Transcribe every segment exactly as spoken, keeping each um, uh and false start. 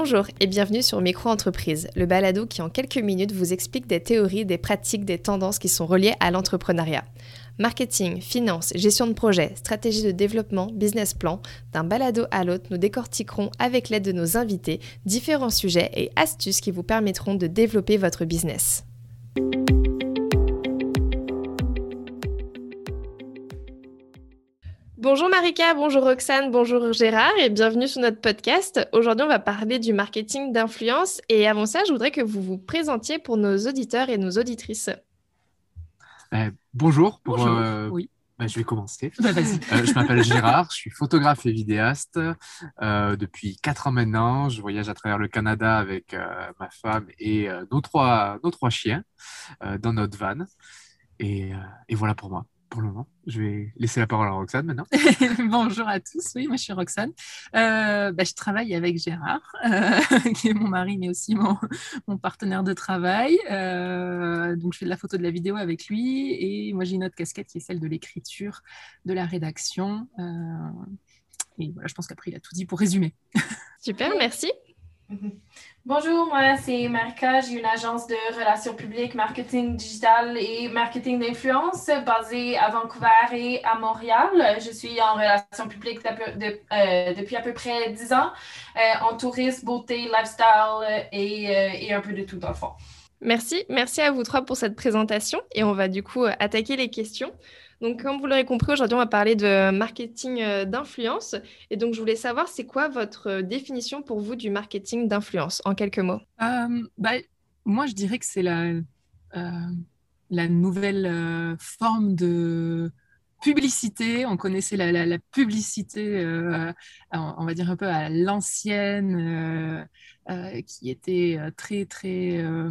Bonjour et bienvenue sur Micro-entreprise, le balado qui en quelques minutes vous explique des théories, des pratiques, des tendances qui sont reliées à l'entrepreneuriat. Marketing, finance, gestion de projet, stratégie de développement, business plan, d'un balado à l'autre, nous décortiquerons avec l'aide de nos invités différents sujets et astuces qui vous permettront de développer votre business. Bonjour Marika, bonjour Roxane, bonjour Gérard et bienvenue sur notre podcast. Aujourd'hui, on va parler du marketing d'influence et avant ça, je voudrais que vous vous présentiez pour nos auditeurs et nos auditrices. Euh, bonjour. Pour, bonjour, euh, oui. Bah, je vais commencer. Bah, vas-y. Euh, je m'appelle Gérard, je suis photographe et vidéaste. Euh, depuis quatre ans maintenant, je voyage à travers le Canada avec euh, ma femme et euh, nos, trois, nos trois chiens euh, dans notre van. Et, euh, et voilà pour moi. Pour le moment, je vais laisser la parole à Roxane maintenant. Bonjour à tous, oui, moi je suis Roxane. Euh, bah, je travaille avec Gérard, euh, qui est mon mari, mais aussi mon, mon partenaire de travail. Euh, donc je fais de la photo, de la vidéo avec lui. Et moi j'ai une autre casquette qui est celle de l'écriture, de la rédaction. Euh, et voilà, je pense qu'après il a tout dit pour résumer. Super, merci. Bonjour, moi c'est Marika, j'ai une agence de relations publiques, marketing digital et marketing d'influence basée à Vancouver et à Montréal. Je suis en relations publiques de, de, euh, depuis à peu près dix ans, euh, en tourisme, beauté, lifestyle et, euh, et un peu de tout dans le fond. Merci, merci à vous trois pour cette présentation et on va du coup attaquer les questions. Donc, comme vous l'aurez compris, aujourd'hui, on va parler de marketing d'influence. Et donc, je voulais savoir, c'est quoi votre définition pour vous du marketing d'influence, en quelques mots ? euh, bah, Moi, je dirais que c'est la, euh, la nouvelle euh, forme de publicité. On connaissait la, la, la publicité, euh, on va dire un peu à l'ancienne, euh, euh, qui était très, très... Euh,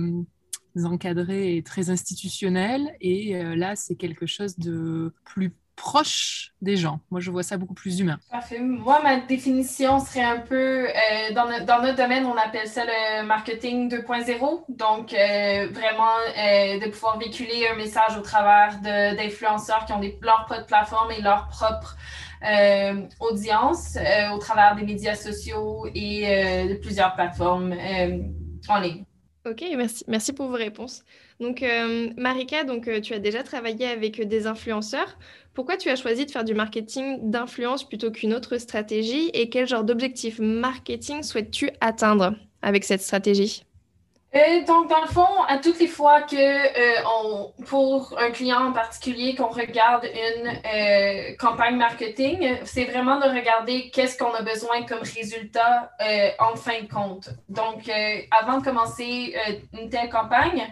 encadré et très institutionnel, et euh, là c'est quelque chose de plus proche des gens. Moi je vois ça beaucoup plus humain. Parfait. Moi ma définition serait un peu, euh, dans, no- dans notre domaine on appelle ça le marketing deux point zéro, donc euh, vraiment euh, de pouvoir véhiculer un message au travers de, d'influenceurs qui ont des, leur propre plateforme et leur propre euh, audience euh, au travers des médias sociaux et euh, de plusieurs plateformes euh, en ligne. Ok, merci, merci pour vos réponses. Donc, euh, Marika, donc, euh, tu as déjà travaillé avec des influenceurs. Pourquoi tu as choisi de faire du marketing d'influence plutôt qu'une autre stratégie et quel genre d'objectif marketing souhaites-tu atteindre avec cette stratégie ? Euh, donc, dans le fond, à toutes les fois que euh, on, pour un client en particulier, qu'on regarde une euh, campagne marketing, c'est vraiment de regarder qu'est-ce qu'on a besoin comme résultat euh, en fin de compte. Donc, euh, avant de commencer euh, une telle campagne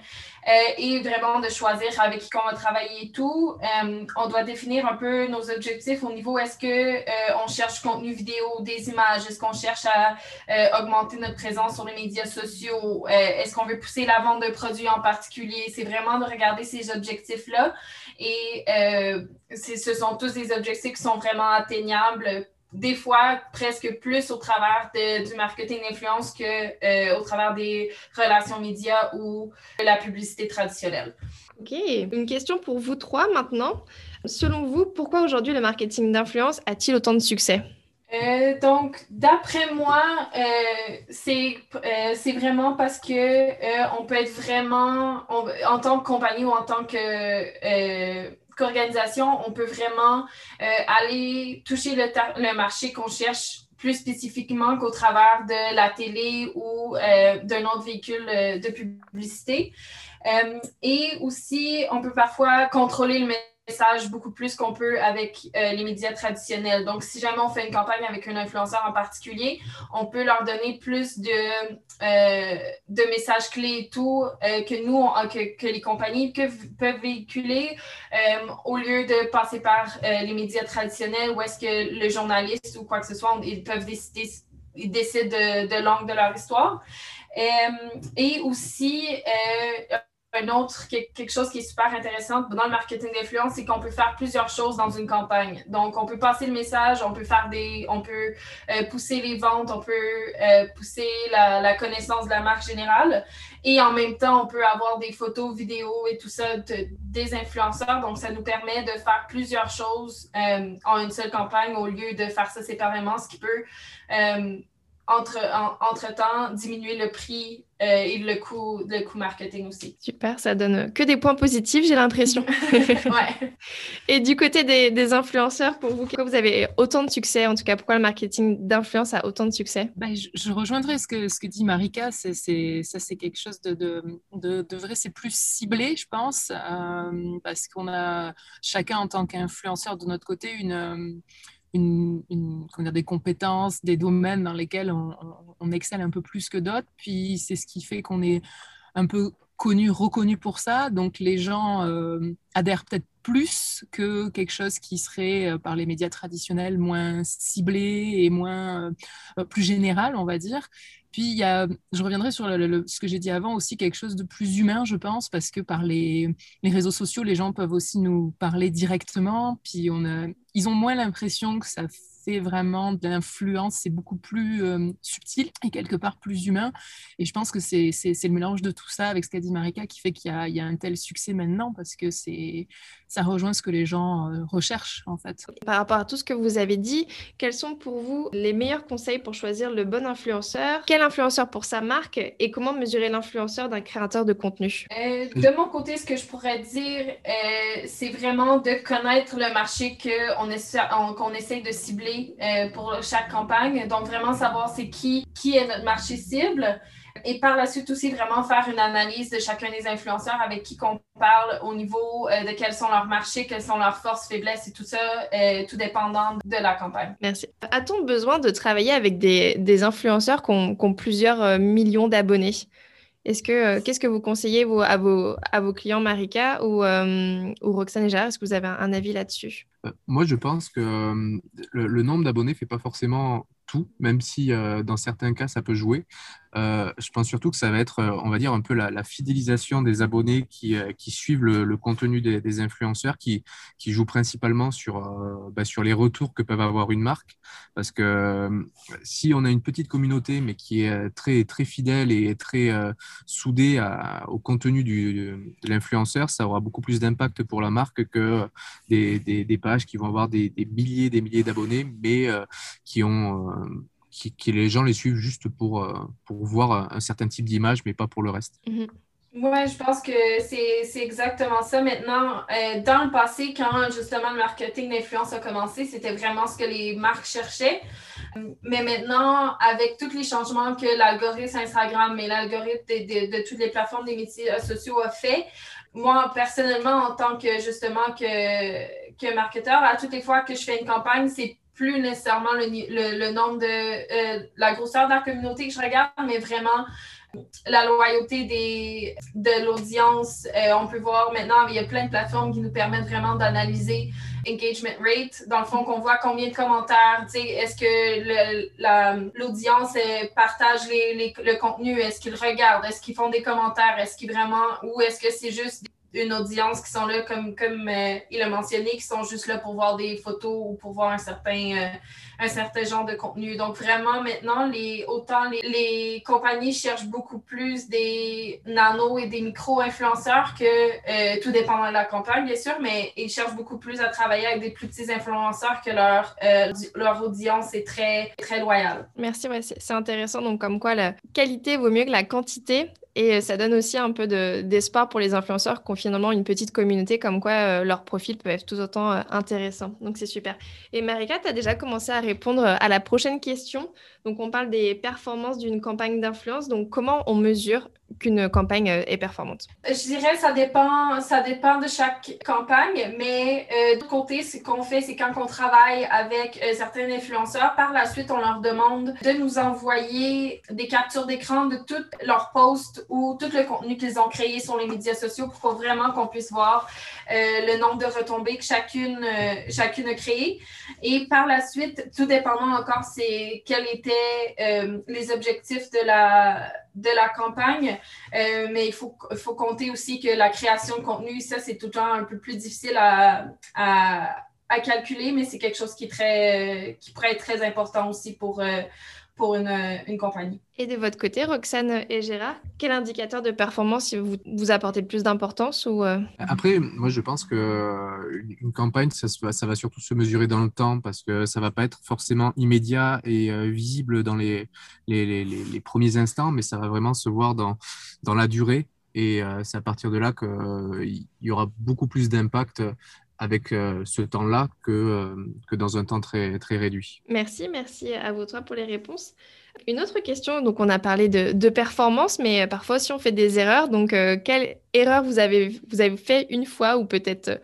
euh, et vraiment de choisir avec qui on va travailler et tout, euh, on doit définir un peu nos objectifs au niveau est-ce qu'on euh, cherche contenu vidéo, des images, est-ce qu'on cherche à euh, augmenter notre présence sur les médias sociaux, euh, est-ce qu'on veut pousser la vente de produits en particulier? C'est vraiment de regarder ces objectifs-là. Et euh, c'est, ce sont tous des objectifs qui sont vraiment atteignables, des fois presque plus au travers de, du marketing d'influence qu'au euh, travers des relations médias ou de la publicité traditionnelle. OK. Une question pour vous trois maintenant. Selon vous, pourquoi aujourd'hui le marketing d'influence a-t-il autant de succès ? Euh, donc, d'après moi, euh, c'est, euh, c'est vraiment parce que euh, on peut être vraiment, on, en tant que compagnie ou en tant que euh, qu'organisation, on peut vraiment euh, aller toucher le, ta- le marché qu'on cherche plus spécifiquement qu'au travers de la télé ou euh, d'un autre véhicule euh, de publicité. Euh, et aussi, on peut parfois contrôler le message beaucoup plus qu'on peut avec euh, les médias traditionnels. Donc, si jamais on fait une campagne avec un influenceur en particulier, on peut leur donner plus de, euh, de messages clés et tout euh, que nous, on, que, que les compagnies que, peuvent véhiculer euh, au lieu de passer par euh, les médias traditionnels où est-ce que le journaliste ou quoi que ce soit, on, ils peuvent décider, ils décident de, de l'angle de leur histoire. Euh, et aussi... Euh, Un autre, quelque chose qui est super intéressant dans le marketing d'influence, c'est qu'on peut faire plusieurs choses dans une campagne. Donc, on peut passer le message, on peut faire des, on peut euh, pousser les ventes, on peut euh, pousser la, la connaissance de la marque générale. Et en même temps, on peut avoir des photos, vidéos et tout ça de, des influenceurs. Donc, ça nous permet de faire plusieurs choses euh, en une seule campagne au lieu de faire ça séparément, ce qui peut... Euh, entre, en, entre-temps, diminuer le prix euh, et le coût, le coût marketing aussi. Super, ça donne que des points positifs, j'ai l'impression. Ouais. Et du côté des, des influenceurs, pour vous, pourquoi vous avez autant de succès? En tout cas, pourquoi le marketing d'influence a autant de succès? Ben, je, je rejoindrai ce que, ce que dit Marika. C'est, c'est, ça, c'est quelque chose de, de, de, de vrai. C'est plus ciblé, je pense, euh, parce qu'on a chacun, en tant qu'influenceur, de notre côté, une... Une, une, comment dire, des compétences, des domaines dans lesquels on, on, on excelle un peu plus que d'autres. Puis, c'est ce qui fait qu'on est un peu connu, reconnu pour ça. Donc, les gens euh, adhèrent peut-être plus que quelque chose qui serait, euh, par les médias traditionnels, moins ciblé et moins, euh, plus général, on va dire. Puis, il y a, je reviendrai sur le, le, ce que j'ai dit avant, aussi quelque chose de plus humain, je pense, parce que par les, les réseaux sociaux, les gens peuvent aussi nous parler directement. Puis, on a, ils ont moins l'impression que ça fait vraiment de l'influence. C'est beaucoup plus euh, subtil et quelque part plus humain. Et je pense que c'est, c'est, c'est le mélange de tout ça avec ce qu'a dit Marika qui fait qu'il y a, il y a un tel succès maintenant, parce que c'est, ça rejoint ce que les gens euh, recherchent, en fait. Par rapport à tout ce que vous avez dit, quels sont pour vous les meilleurs conseils pour choisir le bon influenceur? Quel influenceur pour sa marque et comment mesurer l'influenceur d'un créateur de contenu? Euh, de mon côté, ce que je pourrais dire, euh, c'est vraiment de connaître le marché qu'on essaie, on, qu'on essaie de cibler euh, pour chaque campagne. Donc, vraiment savoir c'est qui, qui est notre marché cible. Et par la suite aussi, vraiment faire une analyse de chacun des influenceurs avec qui qu'on parle au niveau euh, de quels sont leurs marchés, quelles sont leurs forces, faiblesses et tout ça, euh, tout dépendant de la campagne. Merci. A-t-on besoin de travailler avec des, des influenceurs qui ont, qui ont plusieurs euh, millions d'abonnés? Est-ce que, euh, qu'est-ce que vous conseillez vos, à, vos, à vos clients, Marika ou, euh, ou Roxane et Gérard? Est-ce que vous avez un, un avis là-dessus? Moi, je pense que euh, le, le nombre d'abonnés ne fait pas forcément... tout, même si euh, dans certains cas ça peut jouer. Euh, je pense surtout que ça va être, euh, on va dire, un peu la, la fidélisation des abonnés qui, euh, qui suivent le, le contenu des, des influenceurs, qui, qui jouent principalement sur, euh, bah, sur les retours que peuvent avoir une marque. Parce que euh, si on a une petite communauté, mais qui est très, très fidèle et très euh, soudée à, au contenu du, de l'influenceur, ça aura beaucoup plus d'impact pour la marque que des, des, des pages qui vont avoir des, des milliers et des milliers d'abonnés, mais euh, qui ont... Euh, Qui, qui les gens les suivent juste pour, euh, pour voir un certain type d'image, mais pas pour le reste. Mm-hmm. Oui, je pense que c'est, c'est exactement ça. Maintenant, euh, dans le passé, quand justement le marketing d'influence a commencé, c'était vraiment ce que les marques cherchaient. Mais maintenant, avec tous les changements que l'algorithme Instagram et l'algorithme de, de, de toutes les plateformes des médias sociaux a fait, moi, personnellement, en tant que justement que, que marketeur, à toutes les fois que je fais une campagne, c'est plus nécessairement le, le, le nombre de... Euh, la grosseur de la communauté que je regarde, mais vraiment la loyauté des, de l'audience. Euh, on peut voir maintenant, il y a plein de plateformes qui nous permettent vraiment d'analyser engagement rate. Dans le fond, qu'on voit combien de commentaires, tu sais, est-ce que le, la, l'audience euh, partage les, les, le contenu, est-ce qu'ils regardent, est-ce qu'ils font des commentaires, est-ce qu'ils vraiment... ou est-ce que c'est juste... des, une audience qui sont là, comme, comme euh, il a mentionné, qui sont juste là pour voir des photos ou pour voir un certain, euh, un certain genre de contenu. Donc, vraiment, maintenant, les, autant les, les compagnies cherchent beaucoup plus des nano et des micro-influenceurs que, euh, tout dépendant de la campagne, bien sûr, mais ils cherchent beaucoup plus à travailler avec des plus petits influenceurs que leur, euh, leur audience est très, très loyale. Merci, ouais, c'est, c'est intéressant. Donc, comme quoi, la qualité vaut mieux que la quantité. Et ça donne aussi un peu de, d'espoir pour les influenceurs qui ont finalement une petite communauté, comme quoi euh, leur profil peut être tout autant euh, intéressant. Donc, c'est super. Et Marika, tu as déjà commencé à répondre à la prochaine question. Donc, on parle des performances d'une campagne d'influence. Donc, comment on mesure qu'une campagne euh, est performante? Je dirais que ça dépend, ça dépend de chaque campagne. Mais euh, d'un côté, ce qu'on fait, c'est quand on travaille avec euh, certains influenceurs, par la suite, on leur demande de nous envoyer des captures d'écran de toutes leurs posts ou tout le contenu qu'ils ont créé sur les médias sociaux pour qu'on vraiment qu'on puisse voir euh, le nombre de retombées que chacune, euh, chacune a créé. Et par la suite, tout dépendant encore, c'est quels étaient euh, les objectifs de la, de la campagne. Euh, mais il faut, faut compter aussi que la création de contenu, ça, c'est tout le temps un peu plus difficile à... à à calculer, mais c'est quelque chose qui, est très, euh, qui pourrait être très important aussi pour, euh, pour une, une compagnie. Et de votre côté, Roxane et Gérard, quel indicateur de performance vous, vous apportez le plus d'importance ou euh... Après, moi, je pense qu'une une campagne, ça, ça va surtout se mesurer dans le temps parce que ça ne va pas être forcément immédiat et euh, visible dans les, les, les, les, les premiers instants, mais ça va vraiment se voir dans, dans la durée. Et euh, c'est à partir de là qu'il euh, y aura beaucoup plus d'impact avec euh, ce temps-là que, euh, que dans un temps très, très réduit. Merci, merci à vous trois pour les réponses. Une autre question, donc on a parlé de, de performance, mais parfois aussi on fait des erreurs. Donc, euh, quelle erreur vous avez, vous avez fait une fois ou peut-être, euh,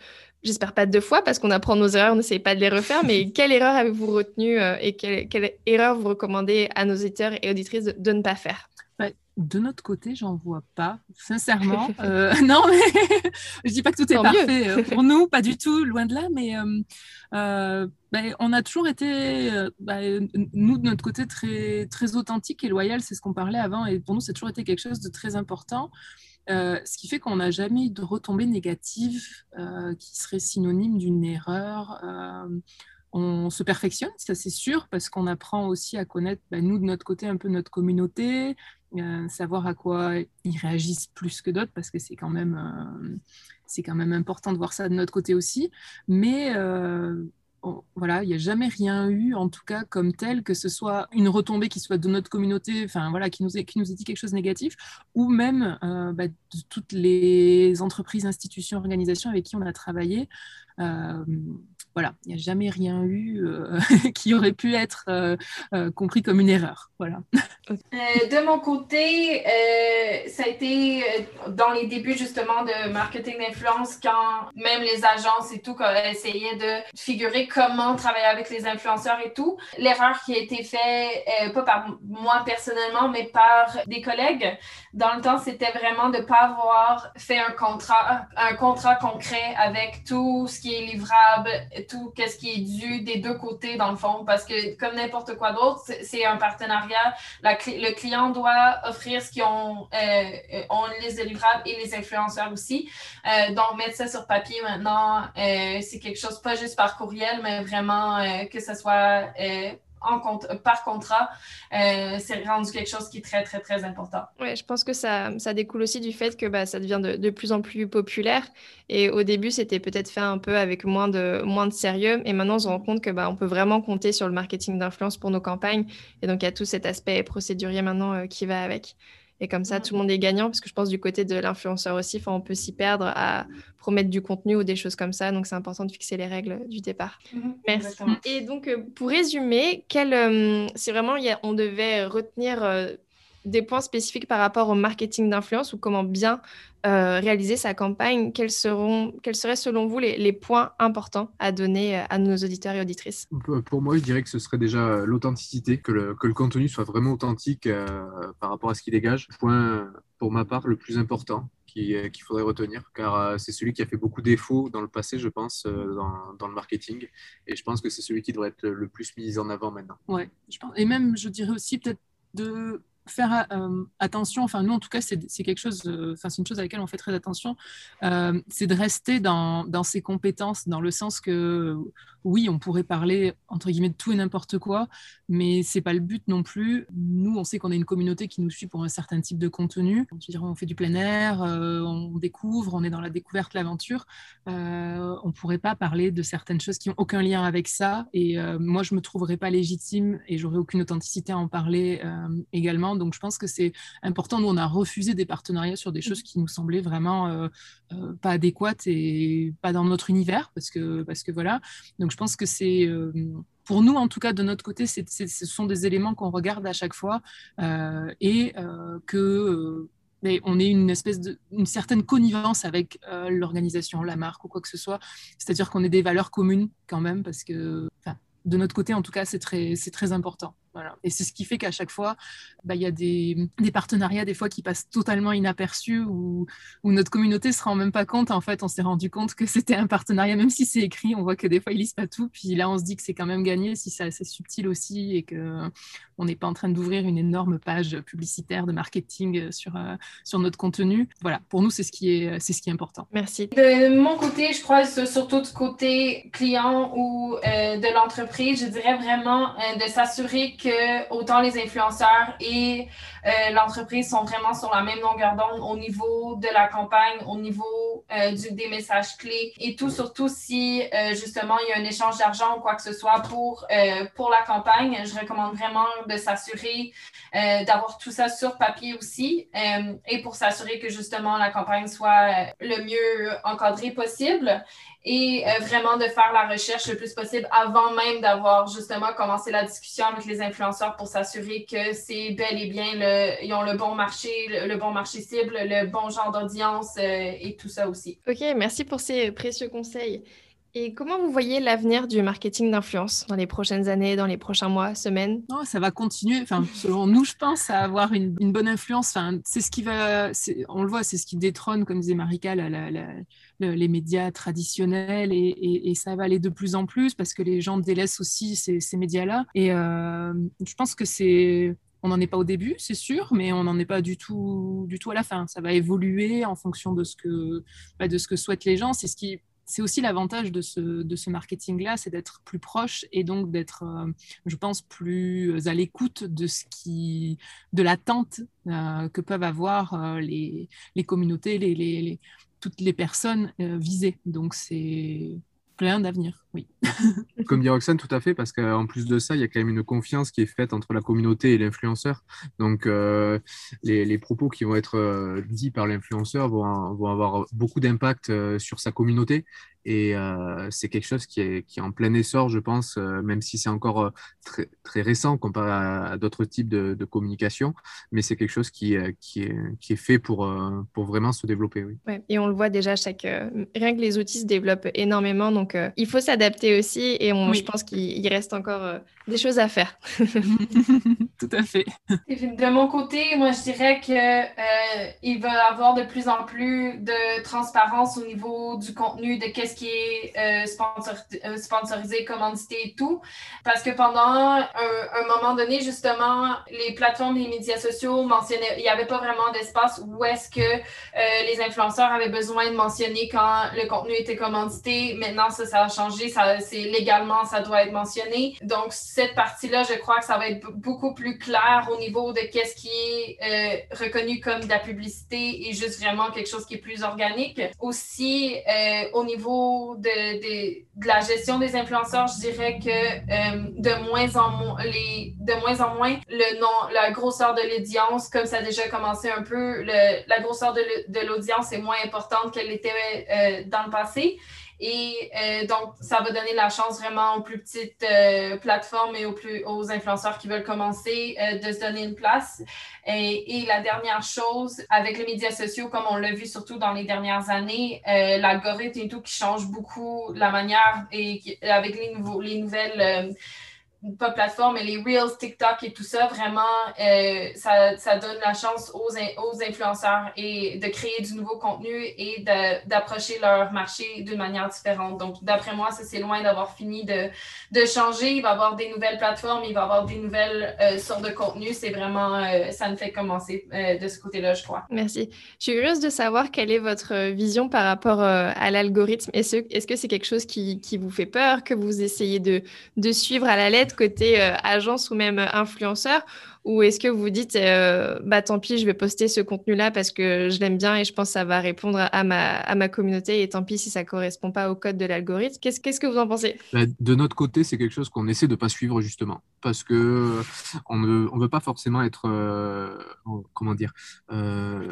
j'espère pas deux fois, parce qu'on apprend nos erreurs, on n'essaye pas de les refaire, mais quelle erreur avez-vous retenue euh, et quelle, quelle erreur vous recommandez à nos auditeurs et auditrices de, de ne pas faire? De notre côté, j'en vois pas, sincèrement. Euh, non, mais je dis pas que tout est Tant parfait mieux. Pour nous, pas du tout, loin de là, mais euh, euh, ben, on a toujours été, euh, ben, nous, de notre côté, très, très authentiques et loyales, c'est ce qu'on parlait avant, et pour nous, c'est toujours été quelque chose de très important. Euh, ce qui fait qu'on n'a jamais eu de retombées négatives euh, qui seraient synonymes d'une erreur. Euh, On se perfectionne, ça c'est sûr, parce qu'on apprend aussi à connaître, ben, nous de notre côté, un peu notre communauté, euh, savoir à quoi ils réagissent plus que d'autres, parce que c'est quand même, euh, c'est quand même important de voir ça de notre côté aussi. Mais euh, on, voilà, il n'y a jamais rien eu, en tout cas comme tel, que ce soit une retombée qui soit de notre communauté, enfin voilà, qui nous ait, qui nous ait dit quelque chose de négatif, ou même euh, ben, de toutes les entreprises, institutions, organisations avec qui on a travaillé. Euh, Voilà, il n'y a jamais rien eu euh, qui aurait pu être euh, euh, compris comme une erreur. Voilà. Euh, de mon côté, euh, ça a été dans les débuts justement de marketing d'influence quand même les agences et tout essayaient de figurer comment travailler avec les influenceurs et tout. L'erreur qui a été faite, euh, pas par moi personnellement, mais par des collègues, dans le temps, c'était vraiment de ne pas avoir fait un contrat, un contrat concret avec tout ce qui est livrable, tout ce qui est dû des deux côtés dans le fond, parce que comme n'importe quoi d'autre, c'est un partenariat. La, le client doit offrir ce qu'ils ont, euh, on les livrables et les influenceurs aussi. Euh, donc, mettre ça sur papier maintenant, euh, c'est quelque chose, pas juste par courriel, mais vraiment euh, que ce soit euh, En compte, par contrat, euh, c'est rendu quelque chose qui est très, très, très important. Oui, je pense que ça, ça découle aussi du fait que bah, ça devient de, de plus en plus populaire. Et au début, c'était peut-être fait un peu avec moins de, moins de sérieux. Et maintenant, on se rend compte que bah, on peut vraiment compter sur le marketing d'influence pour nos campagnes. Et donc, il y a tout cet aspect procédurier maintenant euh, qui va avec. Et comme ça, mmh. tout le monde est gagnant, parce que je pense du côté de l'influenceur aussi, on peut s'y perdre à promettre du contenu ou des choses comme ça. Donc, c'est important de fixer les règles du départ. Mmh. Merci. Exactement. Et donc, pour résumer, quel, euh, si vraiment y a, on devait retenir euh, des points spécifiques par rapport au marketing d'influence ou comment bien euh, réaliser sa campagne, quels, seront, quels seraient selon vous les, les points importants à donner à nos auditeurs et auditrices? Pour moi, je dirais que ce serait déjà l'authenticité, que le, que le contenu soit vraiment authentique euh, par rapport à ce qu'il dégage. Point, pour ma part, le plus important qu'il faudrait retenir, car c'est celui qui a fait beaucoup défaut dans le passé, je pense, dans, dans le marketing, et je pense que c'est celui qui devrait être le plus mis en avant maintenant. Ouais, je pense, et même, je dirais aussi peut-être de... faire euh, attention, enfin nous en tout cas c'est, c'est quelque chose, euh, enfin c'est une chose à laquelle on fait très attention, euh, c'est de rester dans, dans ses compétences, dans le sens que oui, on pourrait parler entre guillemets de tout et n'importe quoi, mais c'est pas le but non plus. Nous on sait qu'on a une communauté qui nous suit pour un certain type de contenu, je dirais, on fait du plein air, euh, on découvre, on est dans la découverte, l'aventure, euh, on pourrait pas parler de certaines choses qui n'ont aucun lien avec ça, et euh, moi je me trouverais pas légitime et j'aurais aucune authenticité à en parler euh, également. Donc, je pense que c'est important. Nous, on a refusé des partenariats sur des choses qui nous semblaient vraiment euh, euh, pas adéquates et pas dans notre univers, parce que, parce que voilà. Donc, je pense que c'est... Euh, pour nous, en tout cas, de notre côté, c'est, c'est, ce sont des éléments qu'on regarde à chaque fois euh, et euh, que... Euh, Mais on est une espèce de, une certaine connivence avec euh, l'organisation, la marque ou quoi que ce soit. C'est-à-dire qu'on ait des valeurs communes quand même, parce que... De notre côté, en tout cas, c'est très, c'est très important. Voilà. Et c'est ce qui fait qu'à chaque fois, bah, y a des, des partenariats, des fois, qui passent totalement inaperçus, où, où notre communauté ne se rend même pas compte. En fait, on s'est rendu compte que c'était un partenariat, même si c'est écrit, on voit que des fois, ils lisent pas tout. Puis là, on se dit que c'est quand même gagné, si c'est assez subtil aussi, et qu'on n'est pas en train d'ouvrir une énorme page publicitaire de marketing sur, euh, sur notre contenu. Voilà, pour nous, c'est ce qui est, c'est ce qui est important. Merci. De mon côté, je crois, surtout du côté client ou euh, de l'entreprise, je dirais vraiment euh, de s'assurer que autant les influenceurs et euh, l'entreprise sont vraiment sur la même longueur d'onde au niveau de la campagne, au niveau euh, du, des messages clés et tout, surtout si euh, justement il y a un échange d'argent ou quoi que ce soit pour, euh, pour la campagne. Je recommande vraiment de s'assurer euh, d'avoir tout ça sur papier aussi euh, et pour s'assurer que justement la campagne soit le mieux encadrée possible. Et euh, vraiment de faire la recherche le plus possible avant même d'avoir justement commencé la discussion avec les influenceurs pour s'assurer que c'est bel et bien, le, ils ont le bon marché, le, le bon marché cible, le bon genre d'audience euh, et tout ça aussi. OK, merci pour ces précieux conseils. Et comment vous voyez l'avenir du marketing d'influence dans les prochaines années, dans les prochains mois, semaines? Non, ça va continuer. Enfin, selon nous, je pense à avoir une, une bonne influence. Enfin, c'est ce qui va, c'est, on le voit, c'est ce qui détrône, comme disait Marika, la, la, la, les médias traditionnels et, et, et ça va aller de plus en plus parce que les gens délaissent aussi ces, ces médias-là. Et euh, je pense que c'est... On n'en est pas au début, c'est sûr, mais on n'en est pas du tout, du tout à la fin. Ça va évoluer en fonction de ce que, bah, de ce que souhaitent les gens. C'est ce qui... C'est aussi l'avantage de ce, de ce marketing-là, c'est d'être plus proche et donc d'être, euh, je pense, plus à l'écoute de, ce qui, de l'attente euh, que peuvent avoir euh, les, les communautés, les, les, les, toutes les personnes euh, visées. Donc, c'est plein d'avenir, oui. Comme dit Roxane, tout à fait, parce qu'en plus de ça, il y a quand même une confiance qui est faite entre la communauté et l'influenceur. Donc, euh, les, les propos qui vont être euh, dits par l'influenceur vont, vont avoir beaucoup d'impact euh, sur sa communauté. Et euh, c'est quelque chose qui est, qui est en plein essor, je pense, euh, même si c'est encore euh, très, très récent comparé à, à d'autres types de, de communication. Mais c'est quelque chose qui, euh, qui, est, qui est fait pour, euh, pour vraiment se développer. Oui. Ouais, et on le voit déjà, chaque, euh, rien que les outils se développent énormément. Donc, euh, il faut s'adapter aussi. Et on, oui. Je pense qu'il reste encore euh, des choses à faire. Tout à fait. De mon côté, moi, je dirais qu'il euh, va y avoir de plus en plus de transparence au niveau du contenu, de qu'est-ce qui est euh, sponsor, euh, sponsorisé, commandité et tout. Parce que pendant un, un moment donné, justement, les plateformes, les médias sociaux mentionnaient, il n'y avait pas vraiment d'espace où est-ce que euh, les influenceurs avaient besoin de mentionner quand le contenu était commandité. Maintenant, ça, ça a changé. Ça, c'est légalement, ça doit être mentionné. Donc, cette partie-là, je crois que ça va être b- beaucoup plus clair au niveau de qu'est-ce qui est euh, reconnu comme de la publicité et juste vraiment quelque chose qui est plus organique. Aussi, euh, au niveau De, de, de la gestion des influenceurs, je dirais que euh, de moins en moins, les, de moins en moins, le non, la grosseur de l'audience, comme ça a déjà commencé un peu, le, la grosseur de, de l'audience est moins importante qu'elle était euh, dans le passé. Et euh, donc, ça va donner la chance vraiment aux plus petites euh, plateformes et aux, plus, aux influenceurs qui veulent commencer euh, de se donner une place. Et, et la dernière chose, avec les médias sociaux, comme on l'a vu surtout dans les dernières années, euh, l'algorithme et tout qui change beaucoup la manière et qui, avec les, nouveaux, les nouvelles... Euh, pas plateforme, mais les Reels, TikTok et tout ça, vraiment, euh, ça, ça donne la chance aux, in- aux influenceurs et de créer du nouveau contenu et de, d'approcher leur marché d'une manière différente. Donc, d'après moi, ça, c'est loin d'avoir fini de, de changer. Il va y avoir des nouvelles plateformes, il va y avoir des nouvelles euh, sortes de contenus. C'est vraiment, euh, ça nous fait commencer euh, de ce côté-là, je crois. Merci. Je suis curieuse de savoir quelle est votre vision par rapport euh, à l'algorithme. Est-ce, est-ce que c'est quelque chose qui, qui vous fait peur, que vous essayez de, de suivre à la lettre côté euh, agence ou même influenceur, ou est-ce que vous dites euh, bah tant pis, je vais poster ce contenu-là parce que je l'aime bien et je pense que ça va répondre à ma, à ma communauté et tant pis si ça correspond pas au code de l'algorithme. Qu'est-ce, qu'est-ce que vous en pensez? De notre côté, c'est quelque chose qu'on essaie de pas suivre justement parce que on ne on veut pas forcément être euh, comment dire euh,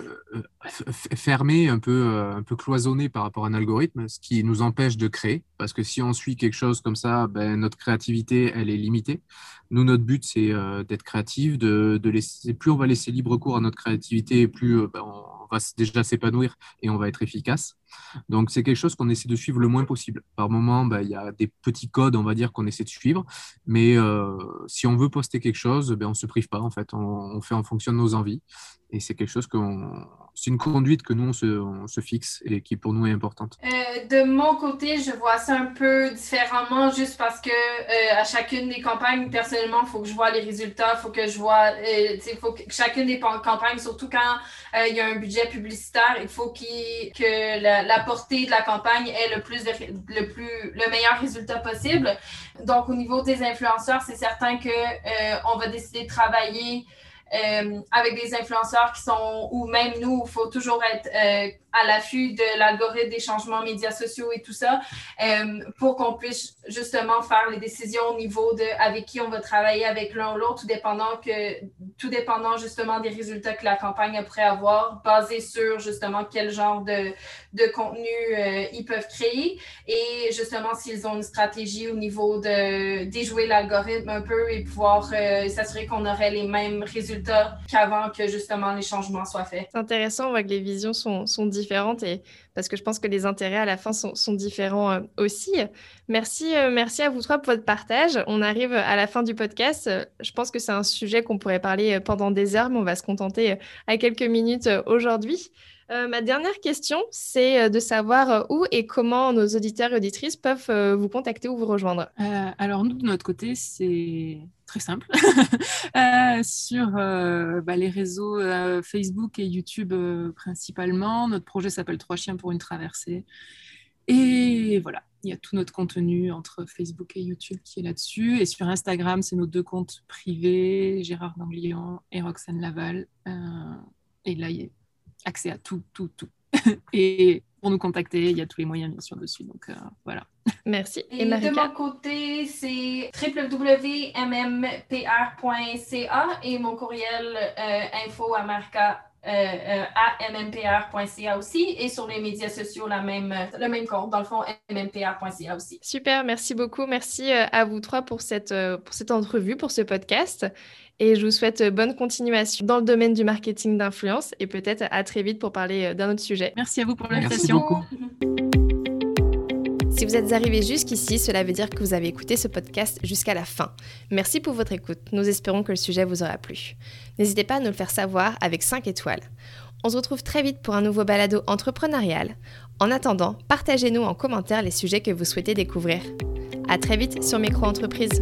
fermé, un peu un peu cloisonné par rapport à un algorithme, ce qui nous empêche de créer parce que si on suit quelque chose comme ça, ben, notre créativité elle est limitée. Nous, notre but, c'est euh, d'être créatif, de, de laisser, plus on va laisser libre cours à notre créativité, plus euh, ben, on va déjà s'épanouir et on va être efficace. Donc, c'est quelque chose qu'on essaie de suivre le moins possible. Par moment, ben, y a des petits codes, on va dire, qu'on essaie de suivre. Mais euh, si on veut poster quelque chose, ben, on ne se prive pas, en fait. On, on fait en fonction de nos envies. Et c'est quelque chose qu'on... C'est une conduite que nous, on se, on se fixe et qui, pour nous, est importante. Euh, de mon côté, je vois ça un peu différemment juste parce que euh, à chacune des campagnes, personnellement, il faut que je vois les résultats, il faut que je vois... Euh, il faut que chacune des campagnes, surtout quand il euh, y a un budget publicitaire, il faut qu'il, que la la, la portée de la campagne ait le plus de, le plus le meilleur résultat possible. Donc, au niveau des influenceurs, c'est certain que euh, on va décider de travailler Euh, avec des influenceurs qui sont, ou même nous, il faut toujours être euh, à l'affût de l'algorithme des changements médias sociaux et tout ça, euh, pour qu'on puisse justement faire les décisions au niveau de avec qui on va travailler, avec l'un ou l'autre, tout dépendant que tout dépendant justement des résultats que la campagne pourrait avoir, basé sur justement quel genre de, de contenu euh, ils peuvent créer et justement s'ils ont une stratégie au niveau de déjouer l'algorithme un peu et pouvoir euh, s'assurer qu'on aurait les mêmes résultats qu'avant que justement les changements soient faits. C'est intéressant, on voit que les visions sont, sont différentes et parce que je pense que les intérêts à la fin sont, sont différents euh, aussi. Merci, euh, merci à vous trois pour votre partage. On arrive à la fin du podcast. Je pense que c'est un sujet qu'on pourrait parler pendant des heures, mais on va se contenter à quelques minutes aujourd'hui. Euh, ma dernière question, c'est de savoir où et comment nos auditeurs et auditrices peuvent euh, vous contacter ou vous rejoindre. Euh, alors nous, de notre côté, c'est très simple. euh, sur euh, bah, les réseaux euh, Facebook et YouTube euh, principalement. Notre projet s'appelle Trois chiens pour une traversée. Et voilà, il y a tout notre contenu entre Facebook et YouTube qui est là-dessus. Et sur Instagram, c'est nos deux comptes privés, Gérard Danglion et Roxane Laval. Euh, et là, il y a accès à tout, tout, tout. Et pour nous contacter, il y a tous les moyens, bien sûr, dessus. Donc, euh, voilà. Merci. Et, Et de mon côté, c'est double-vé double-vé double-vé point m m p r point c a et mon courriel euh, info à Marika euh, euh, à m m p r point c a aussi. Et sur les médias sociaux, la même, le même compte, dans le fond, m m p r point c a aussi. Super, merci beaucoup. Merci à vous trois pour cette, pour cette entrevue, pour ce podcast. Et je vous souhaite bonne continuation dans le domaine du marketing d'influence et peut-être à très vite pour parler d'un autre sujet. Merci à vous pour l'invitation. Si vous êtes arrivés jusqu'ici, cela veut dire que vous avez écouté ce podcast jusqu'à la fin. Merci pour votre écoute. Nous espérons que le sujet vous aura plu. N'hésitez pas à nous le faire savoir avec cinq étoiles. On se retrouve très vite pour un nouveau balado entrepreneurial. En attendant, partagez-nous en commentaire les sujets que vous souhaitez découvrir. À très vite sur Micro-entreprise.